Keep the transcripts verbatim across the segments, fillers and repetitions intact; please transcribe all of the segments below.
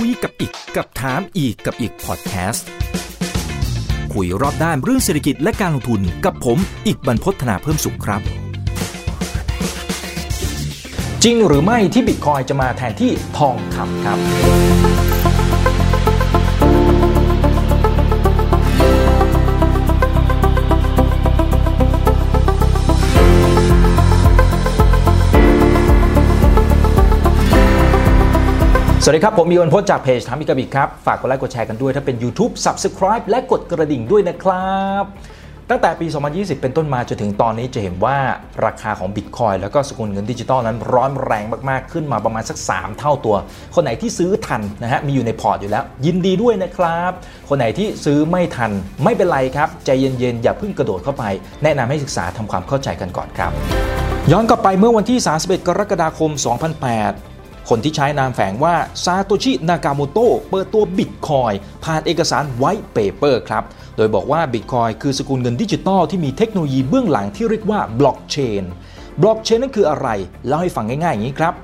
คุยกับอีกกับถามอีกกับอีกพอดแคสต์คุยรอบด้านเรื่องเศรษฐกิจและการลงทุนกับผมอีกบรรพต ธนาเพิ่มสุขครับจริงหรือไม่ที่บิตคอยน์จะมาแทนที่ทองคำครับสวัสดีครับผมมีวันพจน์จากเพจถามอีกกับอีกครับฝากกดไลค์กดแชร์กันด้วยถ้าเป็น YouTube Subscribe และกดกระดิ่งด้วยนะครับตั้งแต่ปีสองพันยี่สิบเป็นต้นมาจนถึงตอนนี้จะเห็นว่าราคาของ Bitcoin แล้วก็สกุลเงินดิจิตอลนั้นร้อนแรงมากๆขึ้นมาประมาณสักสามเท่าตัวคนไหนที่ซื้อทันนะฮะมีอยู่ในพอร์ตอยู่แล้วยินดีด้วยนะครับคนไหนที่ซื้อไม่ทันไม่เป็นไรครับใจเย็นๆอย่าเพิ่งกระโดดเข้าไปแนะนำให้ศึกษาทำความเข้าใจกันก่อนครับย้อนกลับไปเมื่อวันที่สามสิบเอ็ดกรกฎาคมสองพันแปดคนที่ใช้นามแฝงว่าซาโตชิ นากาโมโตะเปิดตัวบิตคอยน์ผ่านเอกสารไวท์เพเปอร์ครับโดยบอกว่าบิตคอยน์คือสกุลเงินดิจิตอลที่มีเทคโนโลยีเบื้องหลังที่เรียกว่าบล็อกเชนบล็อกเชนนั่นคืออะไรเล่าให้ฟังง่ายๆอย่างนี้ครับ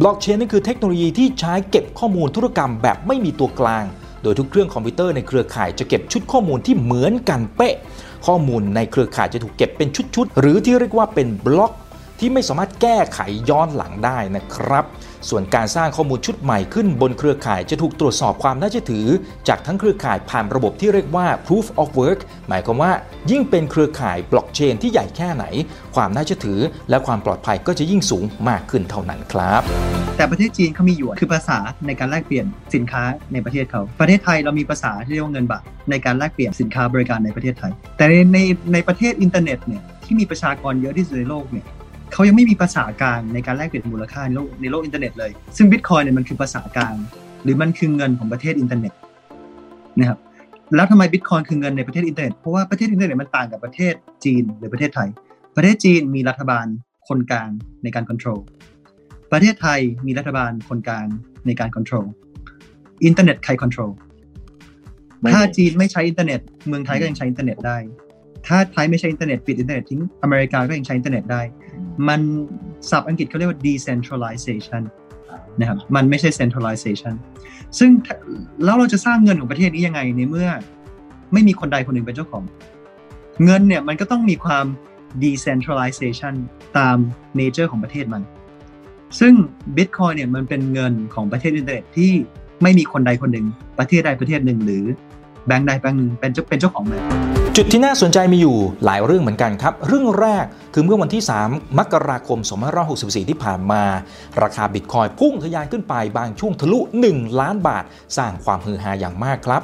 บล็อกเชนนั่นคือเทคโนโลยีที่ใช้เก็บข้อมูลธุรกรรมแบบไม่มีตัวกลางโดยทุกเครื่องคอมพิวเตอร์ในเครือข่ายจะเก็บชุดข้อมูลที่เหมือนกันเป๊ะข้อมูลในเครือข่ายจะถูกเก็บเป็นชุดๆหรือที่เรียกว่าเป็นบล็อกที่ไม่สามารถแก้ไขย้อนหลังได้นะครับส่วนการสร้างข้อมูลชุดใหม่ขึ้นบนเครือข่ายจะถูกตรวจสอบความน่าเชื่อถือจากทั้งเครือข่ายผ่านระบบที่เรียกว่า proof of work หมายความว่ายิ่งเป็นเครือข่ายบล็อกเชนที่ใหญ่แค่ไหนความน่าเชื่อถือและความปลอดภัยก็จะยิ่งสูงมากขึ้นเท่านั้นครับแต่ประเทศจีนเขามีหยวนคือภาษาในการแลกเปลี่ยนสินค้าในประเทศเขาประเทศไทยเรามีภาษาที่เรียกว่าเงินบาทในการแลกเปลี่ยนสินค้าบริการในประเทศไทยแต่ในในในประเทศอินเทอร์เน็ตเนี่ยที่มีประชากรเยอะที่สุดในโลกเนี่ยเขายังไม่มีภาษากลางในการแลกเปลี่ยนมูลค่าในโลกในโลกอินเทอร์เน็ตเลยซึ่ง Bitcoin เนี่ยมันคือภาษากลางหรือมันคือเงินของประเทศอินเทอร์เน็ตนะครับแล้วทำไม Bitcoin คือเงินในประเทศอินเทอร์เน็ตเพราะว่าประเทศอินเทอร์เน็ตมันต่างกับประเทศจีนหรือประเทศไทยประเทศจีนมีรัฐบาลคนกลางในการควบคุมประเทศไทยมีรัฐบาลคนกลางในการควบคุมอินเทอร์เน็ตใครควบคุมถ้าจีนไม่ใช้อินเทอร์เน็ตเมืองไทยก็ยังใช้อินเทอร์เน็ตได้ถ้าไทยไม่ใช้อินเทอร์เน็ตปิดอินเทอร์เน็ตทิ้งอเมริกาก็ยังใช้อินเทอร์เน็ตได้มันศัพท์อังกฤษเขาเรียกว่า decentralization นะครับมันไม่ใช่ centralization ซึ่งแล้วเราจะสร้างเงินของประเทศนี้ยังไงในเมื่อไม่มีคนใดคนหนึ่งเป็นเจ้าของเงินเนี่ยมันก็ต้องมีความ decentralization ตาม nature ของประเทศมันซึ่ง Bitcoin เนี่ยมันเป็นเงินของประเทศอินเทอร์เน็ตที่ไม่มีคนใดคนหนึ่งประเทศใดประเทศหนึ่งหรือแบงก์ใดแบงก์หนึ่งเป็นเป็นเจ้าของมันจุดที่น่าสนใจมีอยู่หลายเรื่องเหมือนกันครับเรื่องแรกคือเมื่อวันที่สามมกราคมสองพันห้าร้อยหกสิบสี่ที่ผ่านมาราคาบิตคอยน์พุ่งทะยานขึ้นไปบางช่วงทะลุหนึ่งล้านบาทสร้างความฮือฮาอย่างมากครับ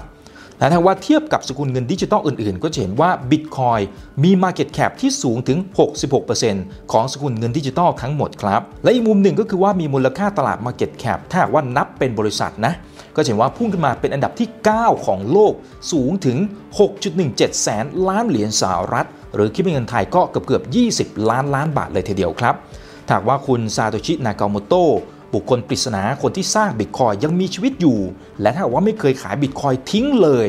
และถ้าว่าเทียบกับสกุลเงินดิจิตอลอื่นๆก็จะเห็นว่าบิตคอยน์มี Market Cap ที่สูงถึง หกสิบหกเปอร์เซ็นต์ ของสกุลเงินดิจิตอลทั้งหมดครับและอีกมุมหนึ่งก็คือว่ามีมูลค่าตลาด Market Cap ถ้าว่านับเป็นบริษัทนะก็เห็นว่าพุ่งขึ้นมาเป็นอันดับที่เก้าของโลกสูงถึง หกจุดหนึ่งเจ็ด แสนล้านเหรียญสหรัฐหรือคิดเป็นเงินไทยก็เกือบๆยี่สิบล้านล้านบาทเลยทีเดียวครับหากว่าคุณซาโตชิ นากาโมโตะบุคคลปริศนาคนที่สร้างบิตคอยน์ยังมีชีวิตอยู่และถ้าว่าไม่เคยขายบิตคอยน์ทิ้งเลย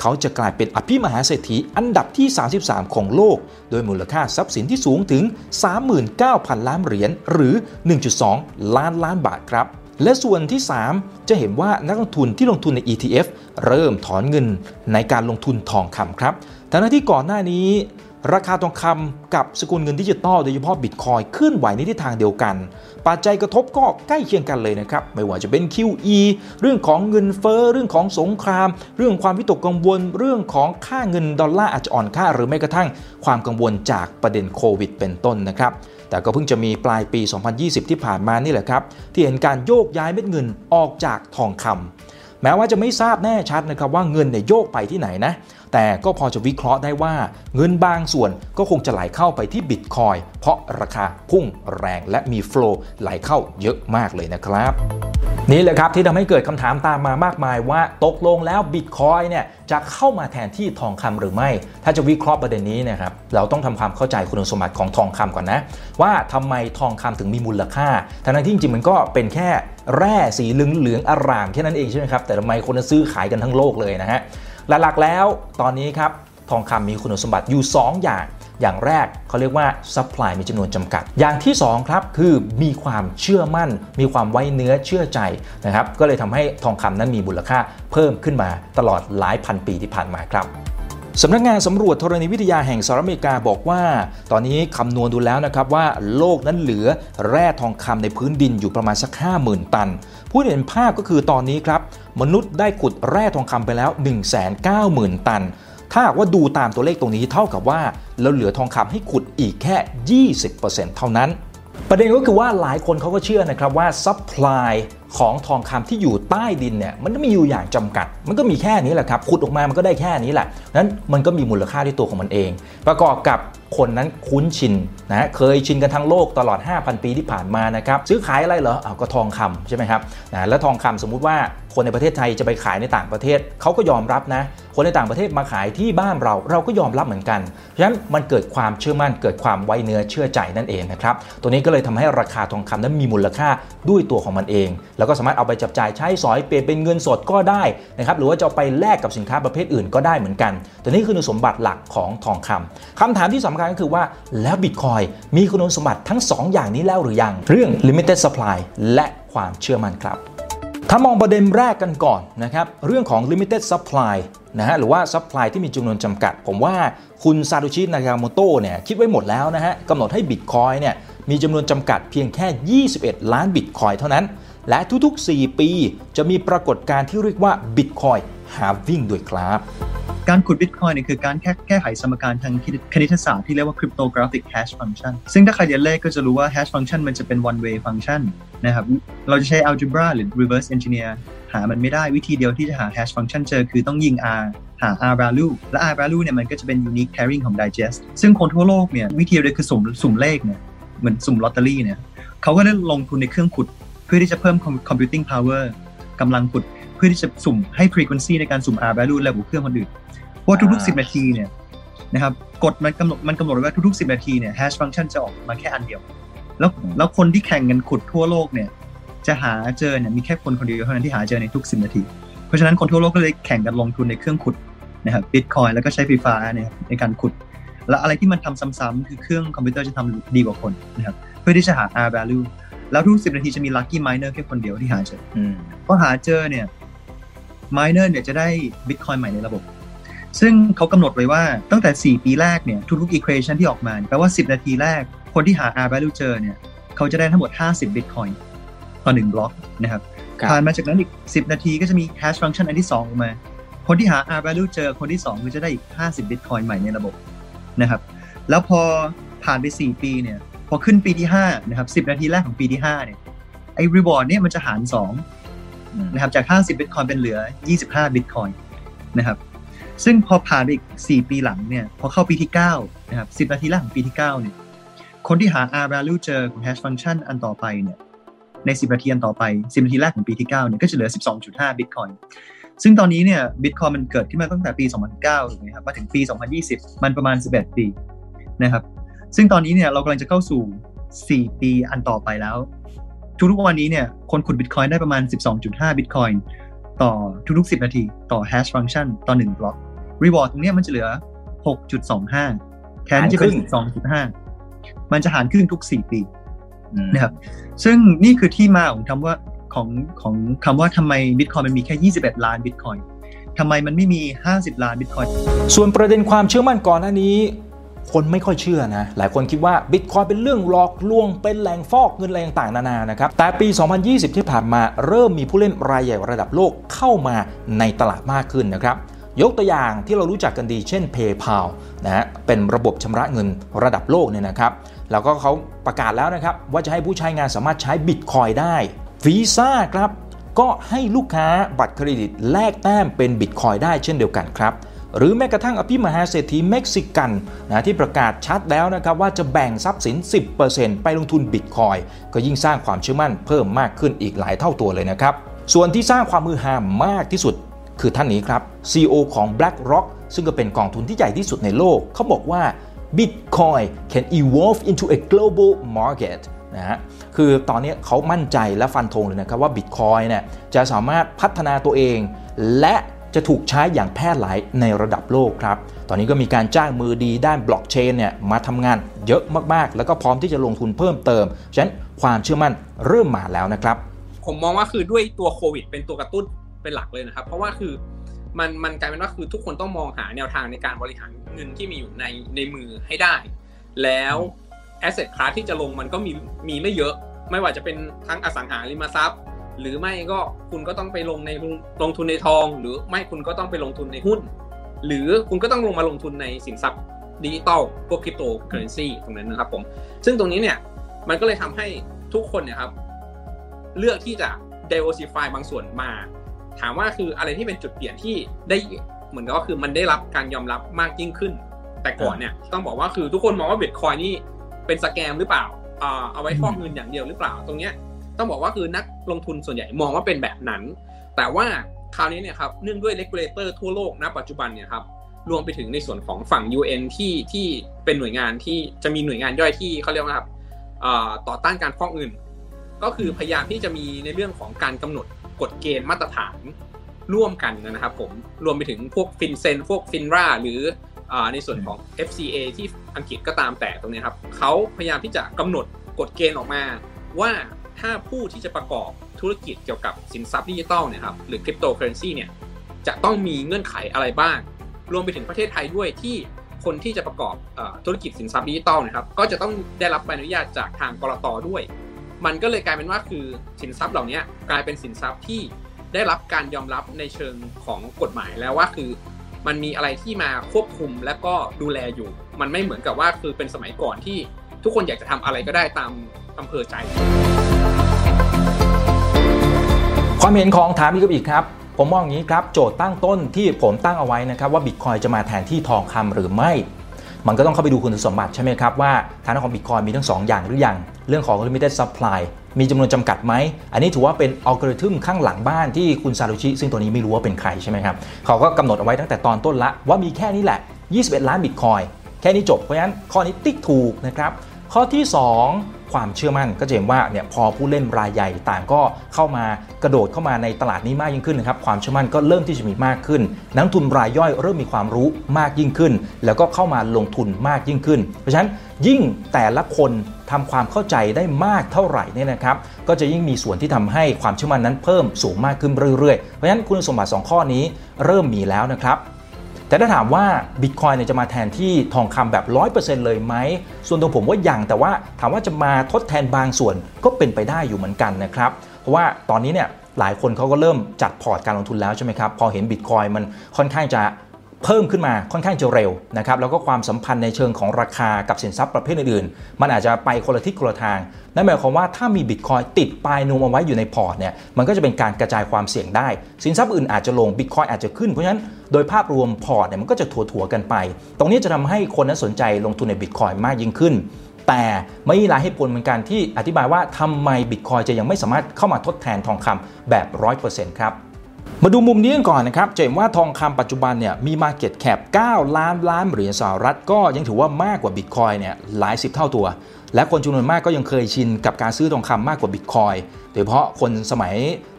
เขาจะกลายเป็นอภิมหาเศรษฐีอันดับที่สามสิบสามของโลกโดยมูลค่าทรัพย์สินที่สูงถึง สามหมื่นเก้าพัน ล้านเหรียญหรือ หนึ่งจุดสอง ล้านล้านบาทครับและส่วนที่สามจะเห็นว่านักลงทุนที่ลงทุนใน อี ที เอฟ เริ่มถอนเงินในการลงทุนทองคำครับทั้งที่ก่อนหน้านี้ราคาทองคำกับสกุลเงินดิจิตอลโดยเฉพาะบิตคอยน์เคลื่อนไหวในทิศทางเดียวกันปัจจัยกระทบก็ใกล้เคียงกันเลยนะครับไม่ว่าจะเป็น คิว อี เรื่องของเงินเฟ้อเรื่องของสงครามเรื่องความวิตกกังวลเรื่องของค่าเงินดอลลาร์อาจจะอ่อนค่าหรือแม้กระทั่งความกังวลจากประเด็นโควิดเป็นต้นนะครับแต่ก็เพิ่งจะมีปลายปีสองพันยี่สิบที่ผ่านมานี่แหละครับที่เห็นการโยกย้ายเม็ดเงินออกจากทองคำแม้ว่าจะไม่ทราบแน่ชัดนะครับว่าเงินเนี่ยโยกไปที่ไหนนะแต่ก็พอจะวิเคราะห์ได้ว่าเงินบางส่วนก็คงจะไหลเข้าไปที่บิตคอยน์เพราะราคาพุ่งแรงและมีโฟลว์ไหลเข้าเยอะมากเลยนะครับนี่แหละครับที่ทำให้เกิดคำถามตามมามากมายว่าตกลงแล้วบิตคอยน์เนี่ยจะเข้ามาแทนที่ทองคำหรือไม่ถ้าจะวิเคราะห์ประเด็นนี้นะครับเราต้องทำความเข้าใจคุณสมบัติของทองคำก่อนนะว่าทำไมทองคำถึงมีมูลค่าทั้งที่จริงๆมันก็เป็นแค่แร่สีเหลืองๆอร่ามแค่นั้นเองใช่ไหมครับแต่ทำไมคนซื้อขายกันทั้งโลกเลยนะฮะหลักๆแล้วตอนนี้ครับทองคำมีคุณสมบัติอยู่สองอย่าง อย่างแรกเขาเรียกว่า supply มีจำนวนจำกัดอย่างที่สองครับคือมีความเชื่อมั่นมีความไว้เนื้อเชื่อใจนะครับก็เลยทำให้ทองคำนั้นมีมูลค่าเพิ่มขึ้นมาตลอดหลายพันปีที่ผ่านมาครับสำนักงานสำรวจธรณีวิทยาแห่งสหรัฐอเมริกาบอกว่าตอนนี้คำนวณดูแล้วนะครับว่าโลกนั้นเหลือแร่ทองคำในพื้นดินอยู่ประมาณสัก ห้าหมื่น ตันผู้เห็นภาพก็คือตอนนี้ครับมนุษย์ได้ขุดแร่ทองคำไปแล้ว หนึ่งแสนเก้าหมื่น ตันถ้าว่าดูตามตัวเลขตรงนี้เท่ากับว่าเราเหลือทองคำให้ขุดอีกแค่ ยี่สิบเปอร์เซ็นต์ เท่านั้นประเด็นก็คือว่าหลายคนเขาก็เชื่อนะครับว่าซัพพลายของทองคำที่อยู่ใต้ดินเนี่ยมันมีอยู่อย่างจำกัดมันก็มีแค่นี้แหละครับขุดออกมามันก็ได้แค่นี้แหละนั้นมันก็มีมูลค่าที่ตัวของมันเองประกอบกับคนนั้นคุ้นชินนะเคยชินกันทั้งโลกตลอด ห้าพัน ปีที่ผ่านมานะครับซื้อขายอะไรเหรอเอาก็ทองคำใช่ไหมครับนะแล้วทองคำสมมุติว่าคนในประเทศไทยจะไปขายในต่างประเทศเขาก็ยอมรับนะคนในต่างประเทศมาขายที่บ้านเราเราก็ยอมรับเหมือนกันเพราะฉะนั้นมันเกิดความเชื่อมั่นเกิดความไว้เนื้อเชื่อใจนั่นเองนะครับตัวนี้ก็เลยทำให้ราคาทองคำนั้นมีมูลค่าด้วยตัวของมันเองแล้วก็สามารถเอาไปจับจ่ายใช้สอยเปลี่ยนเป็นเงินสดก็ได้นะครับหรือว่าจะเอาไปแลกกับสินค้าประเภทอื่นก็ได้เหมือนกันตัวนี้คือคุณสมบัติหลักของทองคำคำถามที่สำคัญก็คือว่าแล้วบิตคอยน์มีคุณสมบัติทั้งสองอย่างนี้แล้วหรือยังเรื่อง limited supply และความเชื่อมั่นครับถ้ามองประเด็นแรกกันก่อนนะครับเรื่องของ limited supply นะฮะหรือว่า supply ที่มีจำนวนจำกัดผมว่าคุณซาโตชิ นาคาโมโตะเนี่ยคิดไว้หมดแล้วนะฮะกำหนดให้บิตคอยน์เนี่ยมีจำนวนจำกัดเพียงแค่ยี่สิบเอ็ดล้านบิตคอยน์เท่านั้นและทุกๆสี่ปีจะมีปรากฏการณ์ที่เรียกว่า Bitcoin halving ด้วยครับการขุด Bitcoin เนี่ยคือการแค่แก้ไขสมการทางคณิตศาสตร์ที่เรียกว่า cryptographic hash function ซึ่งถ้าใครเรียนเลขก็จะรู้ว่า hash function มันจะเป็น one way function นะครับเราจะใช้ algebra หรือ reverse engineer หามันไม่ได้วิธีเดียวที่จะหา hash function เจอคือต้องยิง r หา r value และ r value เนี่ยมันก็จะเป็น unique pairing ของ digest ซึ่งคนทั่วโลกเนี่ยวิธีเดียวคือสุ่มสุ่มเลขเนี่ยเหมือนสุ่มลอตเตอรี่เนี่ยเขาก็ได้ลงทุนในเครื่องขุดเพื่อที่จะเพิ่ม computing power กำลังขุดเพื่อที่จะสุ่มให้ frequency ในการสุ่ม r value และบวกเครื่องคนอื่นว่าทุกๆสิบนาทีเนี่ยนะครับกฎมันกำหนดมันกำหนดไว้ว่าทุกๆสิบนาทีเนี่ย hash function จะออกมาแค่อันเดียวแล้วแล้วคนที่แข่งกันขุดทั่วโลกเนี่ยจะหาเจอเนี่ยมีแค่คนคนเดียวเท่านั้นที่หาเจอในทุกสิบนาทีเพราะฉะนั้นคนทั่วโลกก็เลยแข่งกันลงทุนในเครื่องขุดนะครับ Bitcoin แล้วก็ใช้ไฟฟ้าเนี่ยในการขุดแล้วอะไรที่มันทำซ้ำๆคือเครื่องคอมพิวเตอร์จะทำดีกว่าคนนะครับเพื่อที่จะหา r valueแล้วทุกสิบนาทีจะมี lucky miner แค่คนเดียวที่หาเจอพอหาเจอเนี่ย miner เนี่ยจะได้ bitcoin ใหม่ในระบบซึ่งเขากำหนดไว้ว่าตั้งแต่สี่ปีแรกเนี่ยทุกๆ equation ที่ออกมาแปลว่าสิบนาทีแรกคนที่หา r value เจอเนี่ยเขาจะได้ทั้งหมดห้าสิบ bitcoin ต่อหนึ่งบล็อกนะครับผ่านมาจากนั้นอีกสิบนาทีก็จะมี hash function อันที่สองออกมาคนที่หา r value เจอคนที่สองก็จะได้อีกห้าสิบ bitcoin ใหม่ในระบบนะครับแล้วพอผ่านไปสี่ปีเนี่ยพอขึ้นปีที่ห้านะครับสิบนาทีแรกของปีที่ห้าเนี่ยไอ้ reward เนี่ยมันจะหารสองนะครับจากห้าสิบ Bitcoin เป็นเหลือยี่สิบห้า Bitcoin นะครับซึ่งพอผ่านไปอีกสี่ปีหลังเนี่ยพอเข้าปีที่เก้านะครับสิบนาทีแรกของปีที่เก้าเนี่ยคนที่หา r value เจอของ hash function อันต่อไปเนี่ยในสิบนาทีอันต่อไปสิบนาทีแรกของปีที่เก้าเนี่ยก็จะเหลือ สิบสองจุดห้า Bitcoin ซึ่งตอนนี้เนี่ย Bitcoin มันเกิดขึ้นมาตั้งแต่ปีสองพันเก้าถูกมั้ยครับมาถึงปีสองพันยี่สิบมันประมาณสิบเอ็ดปีนะครับซึ่งตอนนี้เนี่ยเรากำลังจะเข้าสู่สี่ปีอันต่อไปแล้วทุกๆวันนี้เนี่ยคนขุด Bitcoin ได้ประมาณ สิบสองจุดห้า Bitcoin ต่อทุกๆสิบนาทีต่อ hash function ต่อหนึ่งบล็อก reward ตรงนี้มันจะเหลือ หกจุดสองห้า แทนที่จะเป็น สิบสองจุดห้า มันจะหารครึ่งทุกสี่ปีนะครับซึ่งนี่คือที่มาของคำว่าของของคำว่าทำไม Bitcoin มันมีแค่ยี่สิบเอ็ดล้าน Bitcoin ทำไมมันไม่มีห้าสิบล้าน Bitcoin ส่วนประเด็นความเชื่อมั่นก่อนหน้านี้คนไม่ค่อยเชื่อนะหลายคนคิดว่า Bitcoin เป็นเรื่องหลอกลวงเป็นแหล่งฟอกเงินอะไรต่างๆนานานะครับแต่ปีสองพันยี่สิบที่ผ่านมาเริ่มมีผู้เล่นรายใหญ่ระดับโลกเข้ามาในตลาดมากขึ้นนะครับยกตัวอย่างที่เรารู้จักกันดีเช่น PayPal นะฮะเป็นระบบชำระเงินระดับโลกเนี่ยนะครับแล้วก็เขาประกาศแล้วนะครับว่าจะให้ผู้ใช้งานสามารถใช้ Bitcoin ได้ Visa ครับก็ให้ลูกค้าบัตรเครดิตแลกแต้มเป็น Bitcoin ได้เช่นเดียวกันครับหรือแม้กระทั่งอภิมหาเศรษฐีเม็กซิกันนะที่ประกาศชัดแล้วนะครับว่าจะแบ่งทรัพย์สิน สิบเปอร์เซ็นต์ ไปลงทุนบิตคอยน์ก็ยิ่งสร้างความเชื่อมั่นเพิ่มมากขึ้นอีกหลายเท่าตัวเลยนะครับส่วนที่สร้างความฮือฮามากที่สุดคือท่านนี้ครับ ซี อี โอ ของ BlackRock ซึ่งก็เป็นกองทุนที่ใหญ่ที่สุดในโลกเขาบอกว่า Bitcoin can evolve into a global marketนะฮะคือตอนนี้เขามั่นใจและฟันธงเลยนะครับว่าบิตคอยน์เนี่ยจะสามารถพัฒนาตัวเองและ จะถูกใช้อย่างแพร่หลายในระดับโลกครับตอนนี้ก็มีการจ้างมือดีด้านบล็อกเชนเนี่ยมาทำงานเยอะมากๆแล้วก็พร้อมที่จะลงทุนเพิ่มเติมฉะนั้นความเชื่อมั่นเริ่มมาแล้วนะครับผมมองว่าคือด้วยตัวโควิดเป็นตัวกระตุ้นเป็นหลักเลยนะครับเพราะว่าคือมันมันกลายเป็นว่าคือทุกคนต้องมองหาแนวทางในการบริหารเงินที่มีอยู่ในในมือให้ได้แล้วแอสเซทคลาสที่จะลงมันก็มีมีไม่เยอะไม่ว่าจะเป็นทั้งอสังหาริมทรัพย์หรือไม่ก็คุณก็ต้องไปลงในลงทุนในทองหรือไม่คุณก็ต้องไปลงทุนในหุ้นหรือคุณก็ต้องลงมาลงทุนในสินทรัพย์ดิจิตอลพวก cryptocurrency ตรงนั้นนะครับผมซึ่งตรงนี้เนี่ยมันก็เลยทำให้ทุกคนเนี่ยครับเลือกที่จะ diversify บางส่วนมาถามว่าคืออะไรที่เป็นจุดเปลี่ยนที่ได้เหมือนก็คือมันได้รับการยอมรับมากยิ่งขึ้นแต่ก่อนเนี่ยต้องบอกว่าคือทุกคนมองว่า Bitcoin นี่เป็นสแกมหรือเปล่าเอาไว้ฟอกเงินอย่างเดียวหรือเปล่าตรงเนี้ยต้องบอกว่าคือนักลงทุนส่วนใหญ่มองว่าเป็นแบบนั้นแต่ว่าคราวนี้เนี่ยครับเนื่องด้วยเรกูเลเตอร์ทั่วโลกณปัจจุบันเนี่ยครับรวมไปถึงในส่วนของฝั่ง ยู เอ็น ที่ที่เป็นหน่วยงานที่จะมีหน่วยงานย่อยที่เขาเรียกว่าครับต่อต้านการฟอกเงินก็คือพยายามที่จะมีในเรื่องของการกำหนดกฎเกณฑ์มาตรฐานร่วมกันนะครับผมรวมไปถึงพวก FinCEN พวก Finra หรือในส่วนของ เอฟ ซี เอ ที่อังกฤษก็ตามแต่ตรงนี้ครับเขาพยายามที่จะกำหนดกฎเกณฑ์ออกมาว่าถ้าผู้ที่จะประกอบธุรกิจเกี่ยวกับสินทรัพย์ดิจิทัลเนี่ยครับหรือคริปโตเคอเรนซีเนี่ยจะต้องมีเงื่อนไขอะไรบ้างรวมไปถึงประเทศไทยด้วยที่คนที่จะประกอบธุรกิจสินทรัพย์ดิจิทัลนะครับก็จะต้องได้รับใบอนุญาตจากทางก.ล.ต.ด้วยมันก็เลยกลายเป็นว่าคือสินทรัพย์เหล่านี้กลายเป็นสินทรัพย์ที่ได้รับการยอมรับในเชิงของกฎหมายแล้วว่าคือมันมีอะไรที่มาควบคุมและก็ดูแลอยู่มันไม่เหมือนกับว่าคือเป็นสมัยก่อนที่ทุกคนอยากจะทำอะไรก็ได้ตามอำเภอใจความเห็นของถามอีกกับอีกครับผมมองอย่างนี้ครับโจทย์ตั้งต้นที่ผมตั้งเอาไว้นะครับว่าบิตคอยจะมาแทนที่ทองคำหรือไม่มันก็ต้องเข้าไปดูคุณสมบัติใช่ไหมครับว่าฐานะของบิตคอยมีทั้งสองอย่างหรือยังเรื่องของ limited supply มีจำนวนจำกัดไหมอันนี้ถือว่าเป็นอัลกอริทึมข้างหลังบ้านที่คุณซาโตชิซึ่งตัวนี้ไม่รู้ว่าเป็นใครใช่ไหมครับเขาก็กำหนดเอาไว้ตั้งแต่ตอนต้นละว่ามีแค่นี้แหละยี่สิบเอ็ดล้านบิตคอยแค่นี้จบเพราะฉะนั้นข้อนี้ติ๊กถูกนะครับข้อที่สองความเชื่อมั่นก็จะเห็นว่าเนี่ยพอผู้เล่นรายใหญ่ต่างก็เข้ามากระโดดเข้ามาในตลาดนี้มากยิ่งขึ้นนะครับความเชื่อมั่นก็เริ่มที่จะมีมากขึ้นนักทุนรายย่อยเริ่มมีความรู้มากยิ่งขึ้นแล้วก็เข้ามาลงทุนมากยิ่งขึ้นเพราะฉะนั้นยิ่งแต่ละคนทำความเข้าใจได้มากเท่าไหร่เนี่ยนะครับก็จะยิ่งมีส่วนที่ทำให้ความเชื่อมั่นนั้นเพิ่มสูงมากขึ้นเรื่อยๆเพราะฉะนั้นคุณสมบัติสองข้อนี้เริ่มมีแล้วนะครับแต่ถ้าถามว่า Bitcoin เนี่ยจะมาแทนที่ทองคำแบบ ร้อยเปอร์เซ็นต์ เลยไหมส่วนตัวผมว่าอย่างแต่ว่าถามว่าจะมาทดแทนบางส่วนก็เป็นไปได้อยู่เหมือนกันนะครับเพราะว่าตอนนี้เนี่ยหลายคนเขาก็เริ่มจัดพอร์ตการลงทุนแล้วใช่ไหมครับพอเห็น Bitcoin มันค่อนข้างจะเพิ่มขึ้นมาค่อนข้างจะเร็วนะครับแล้วก็ความสัมพันธ์ในเชิงของราคากับสินทรัพย์ประเภทอื่นๆมันอาจจะไปคนละทิศคนละทางนั่นหมายความว่าถ้ามี Bitcoin ติดปลายนวมเอาไว้อยู่ในพอร์ตเนี่ยมันก็จะเป็นการกระจายความเสี่ยงได้สินทรัพย์อื่นอาจจะลง Bitcoin อาจจะขึ้นเพราะฉะนั้นโดยภาพรวมพอร์ตเนี่ยมันก็จะถั่วๆกันไปตรงนี้จะทำให้คนนั้นสนใจลงทุนใน Bitcoin มากยิ่งขึ้นแต่ไม่มีหลายเหตุผลเหมือนกันที่อธิบายว่าทำไม Bitcoin จะยังไม่สามารถเข้ามาทดแทนทองคำแบบ ร้อยเปอร์เซ็นต์ ครับมาดูมุมนี้กันก่อนนะครับจะเห็นว่าทองคำปัจจุบันเนี่ยมี Market Cap เก้าล้านล้านเหรียญสหรัฐก็ยังถือว่ามากกว่า Bitcoin เนี่ยหลายสิบเท่าตัวและคนจำนวนมากก็ยังเคยชินกับการซื้อทองคำมากกว่า Bitcoin โดยเฉพาะคนสมัย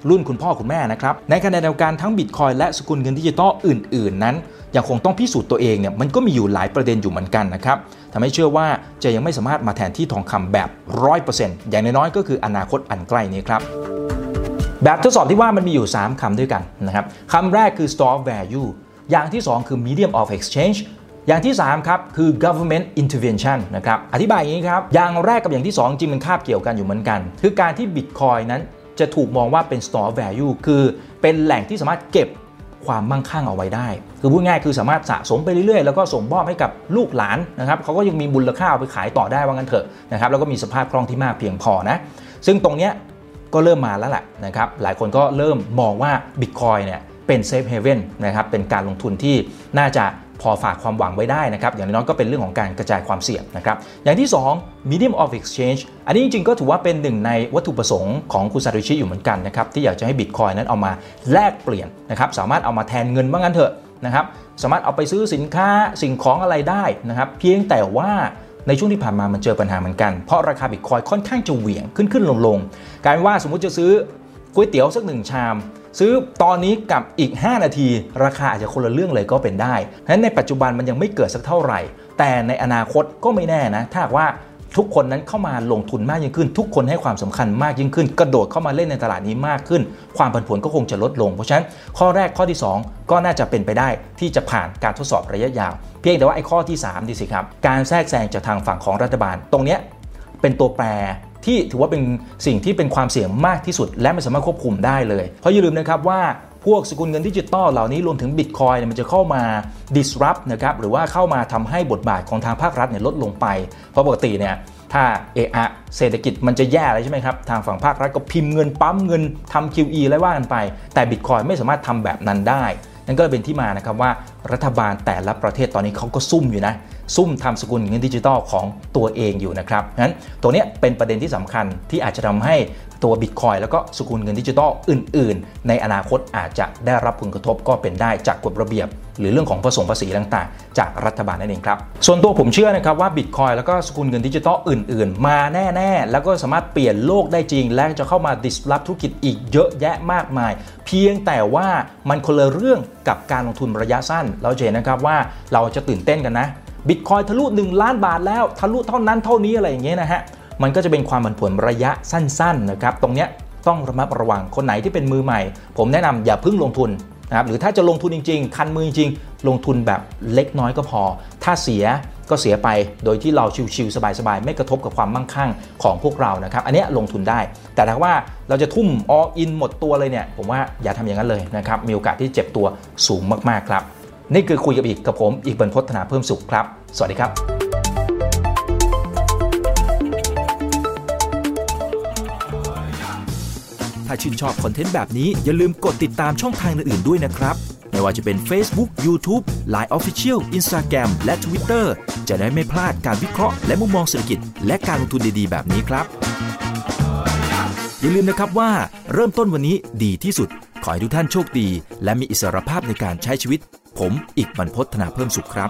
รุ่นคุณพ่อคุณแม่นะครับในขณะเดียวกันทั้ง Bitcoin และสกุลเงินดิจิตอลอื่นๆนั้นยังคงต้องพิสูจน์ตัวเองเนี่ยมันก็มีอยู่หลายประเด็นอยู่เหมือนกันนะครับทำให้เชื่อว่าจะยังไม่สามารถมาแทนที่ทองคำแบบ ร้อยเปอร์เซ็นต์ อย่างน้อยๆก็คืออนาคตอันใกล้นี้ครับแบบทดสอบที่ว่ามันมีอยู่สามคำด้วยกันนะครับคำแรกคือ store of value อย่างที่สองคือ medium of exchange อย่างที่สามครับคือ government intervention นะครับอธิบายอย่างนี้ครับอย่างแรกกับอย่างที่สองจริงมันคาบเกี่ยวกันอยู่เหมือนกันคือการที่ Bitcoin นั้นจะถูกมองว่าเป็น store of value คือเป็นแหล่งที่สามารถเก็บความมั่งคั่งเอาไว้ได้คือพูดง่ายคือสามารถสะสมไปเรื่อยๆแล้วก็ส่งมอบให้กับลูกหลานนะครับเขาก็ยังมีมูลค่าเอาไปขายต่อได้ว่างั้นเถอะนะครับแล้วก็มีสภาพคล่องที่มากเพียงพอนะซึ่งตรงเนี้ยก็เริ่มมาแล้วแหละนะครับหลายคนก็เริ่มมองว่า Bitcoin เนี่ยเป็นเซฟเฮเว่นนะครับเป็นการลงทุนที่น่าจะพอฝากความหวังไว้ได้นะครับอย่างน้อยก็เป็นเรื่องของการกระจายความเสี่ยงนะครับอย่างที่สอง medium of exchange อันนี้จริงๆก็ถือว่าเป็นหนึ่งในวัตถุประสงค์ของคุณซาโตชิอยู่เหมือนกันนะครับที่อยากจะให้ Bitcoin นั้นเอามาแลกเปลี่ยนนะครับสามารถเอามาแทนเงินบ้างงั้นเถอะนะครับสามารถเอาไปซื้อสินค้าสิ่งของอะไรได้นะครับเพียงแต่ว่าในช่วงที่ผ่านมามันเจอปัญหาเหมือนกันเพราะราคาบิตคอยค่อนข้างจะเหวี่ยงขึ้นขึ้นลงลงการว่าสมมุติจะซื้อก๋วยเตี๋ยวสักหนึ่งชาม ซื้อตอนนี้กับอีกห้านาทีราคาอาจจะคนละเรื่องเลยก็เป็นได้เพราะฉะนั้นในปัจจุบันมันยังไม่เกิดสักเท่าไหร่แต่ในอนาคตก็ไม่แน่นะถ้าว่าทุกคนนั้นเข้ามาลงทุนมากยิ่งขึ้นทุกคนให้ความสำคัญมากยิ่งขึ้นกระโดดเข้ามาเล่นในตลาดนี้มากขึ้นความผันผวนก็คงจะลดลงเพราะฉะนั้นข้อแรกข้อที่สองก็น่าจะเป็นไปได้ที่จะผ่านการทดสอบระยะยาวเพียงแต่ว่าไอ้ข้อที่สามดีสิครับการแทรกแซงจากทางฝั่งของรัฐบาลตรงนี้เป็นตัวแปรที่ถือว่าเป็นสิ่งที่เป็นความเสี่ยงมากที่สุดและไม่สามารถควบคุมได้เลยเพราะอย่าลืมนะครับว่าพวกสกุลเงินดิจิตอลเหล่านี้รวมถึง Bitcoin มันจะเข้ามา disrupt นะครับหรือว่าเข้ามาทำให้บทบาทของทางภาครัฐเนี่ยลดลงไปเพราะปกติเนี่ยถ้าเออะเศรษฐกิจมันจะแย่อะไรใช่ไหมครับทางฝั่งภาครัฐก็พิมพ์เงินปั๊มเงินทำ คิว อี อะไรว่ากันไปแต่ Bitcoin ไม่สามารถทำแบบนั้นได้นั่นก็เป็นที่มานะครับว่ารัฐบาลแต่ละประเทศตอนนี้เขาก็ซุ่มอยู่นะซุ่มทำสกุลเงินดิจิตอลของตัวเองอยู่นะครับงั้นตัวนี้เป็นประเด็นที่สำคัญที่อาจจะทำให้ตัว Bitcoin แล้วก็สกุลเงินดิจิตอลอื่นๆในอนาคตอาจจะได้รับผลกระทบก็เป็นได้จากกฎระเบียบหรือเรื่องของผสมภาษีต่างๆจากรัฐบาลนั่นเองครับส่วนตัวผมเชื่อนะครับว่า Bitcoin แล้วก็สกุลเงินดิจิตอลอื่นๆมาแน่ๆแล้วก็สามารถเปลี่ยนโลกได้จริงและจะเข้ามา disrupt ธุรกิจอีกเยอะแยะมากมายเพียงแต่ว่ามันคนละเรื่องกับการลงทุนระยะสั้นเราเห็นนะครับว่าเราจะตื่นเต้นกันนะ Bitcoin ทะลุหนึ่งล้านบาทแล้วทะลุเท่านั้นเท่านี้อะไรอย่างเงี้ยนะฮะมันก็จะเป็นความผันผวนระยะสั้นๆนะครับตรงนี้ต้องระมัดระวังคนไหนที่เป็นมือใหม่ผมแนะนำอย่าเพิ่งลงทุนนะครับหรือถ้าจะลงทุนจริงๆคันมือจริงลงทุนแบบเล็กน้อยก็พอถ้าเสียก็เสียไปโดยที่เราชิวๆสบายๆไม่กระทบกับความมั่งคั่งของพวกเรานะครับอันนี้ลงทุนได้แต่ถ้าว่าเราจะทุ่ม all in หมดตัวเลยเนี่ยผมว่าอย่าทำอย่างนั้นเลยนะครับมีโอกาสที่เจ็บตัวสูงมากๆครับนี่คือคุยกับอีกกับผมอีกบรรพต ธนาเพิ่มสุขครับสวัสดีครับถ้าชื่นชอบคอนเทนต์แบบนี้อย่าลืมกดติดตามช่องทางอื่นๆด้วยนะครับไม่ว่าจะเป็น Facebook, YouTube,ไลน์ Official, Instagram และ Twitter จะได้ไม่พลาดการวิเคราะห์และมุมมองเศรษฐกิจและการลงทุนดีๆแบบนี้ครับอย่าลืมนะครับว่าเริ่มต้นวันนี้ดีที่สุดขอให้ทุกท่านโชคดีและมีอิสรภาพในการใช้ชีวิตผมอีกบรรพต ธนาเพิ่มสุขครับ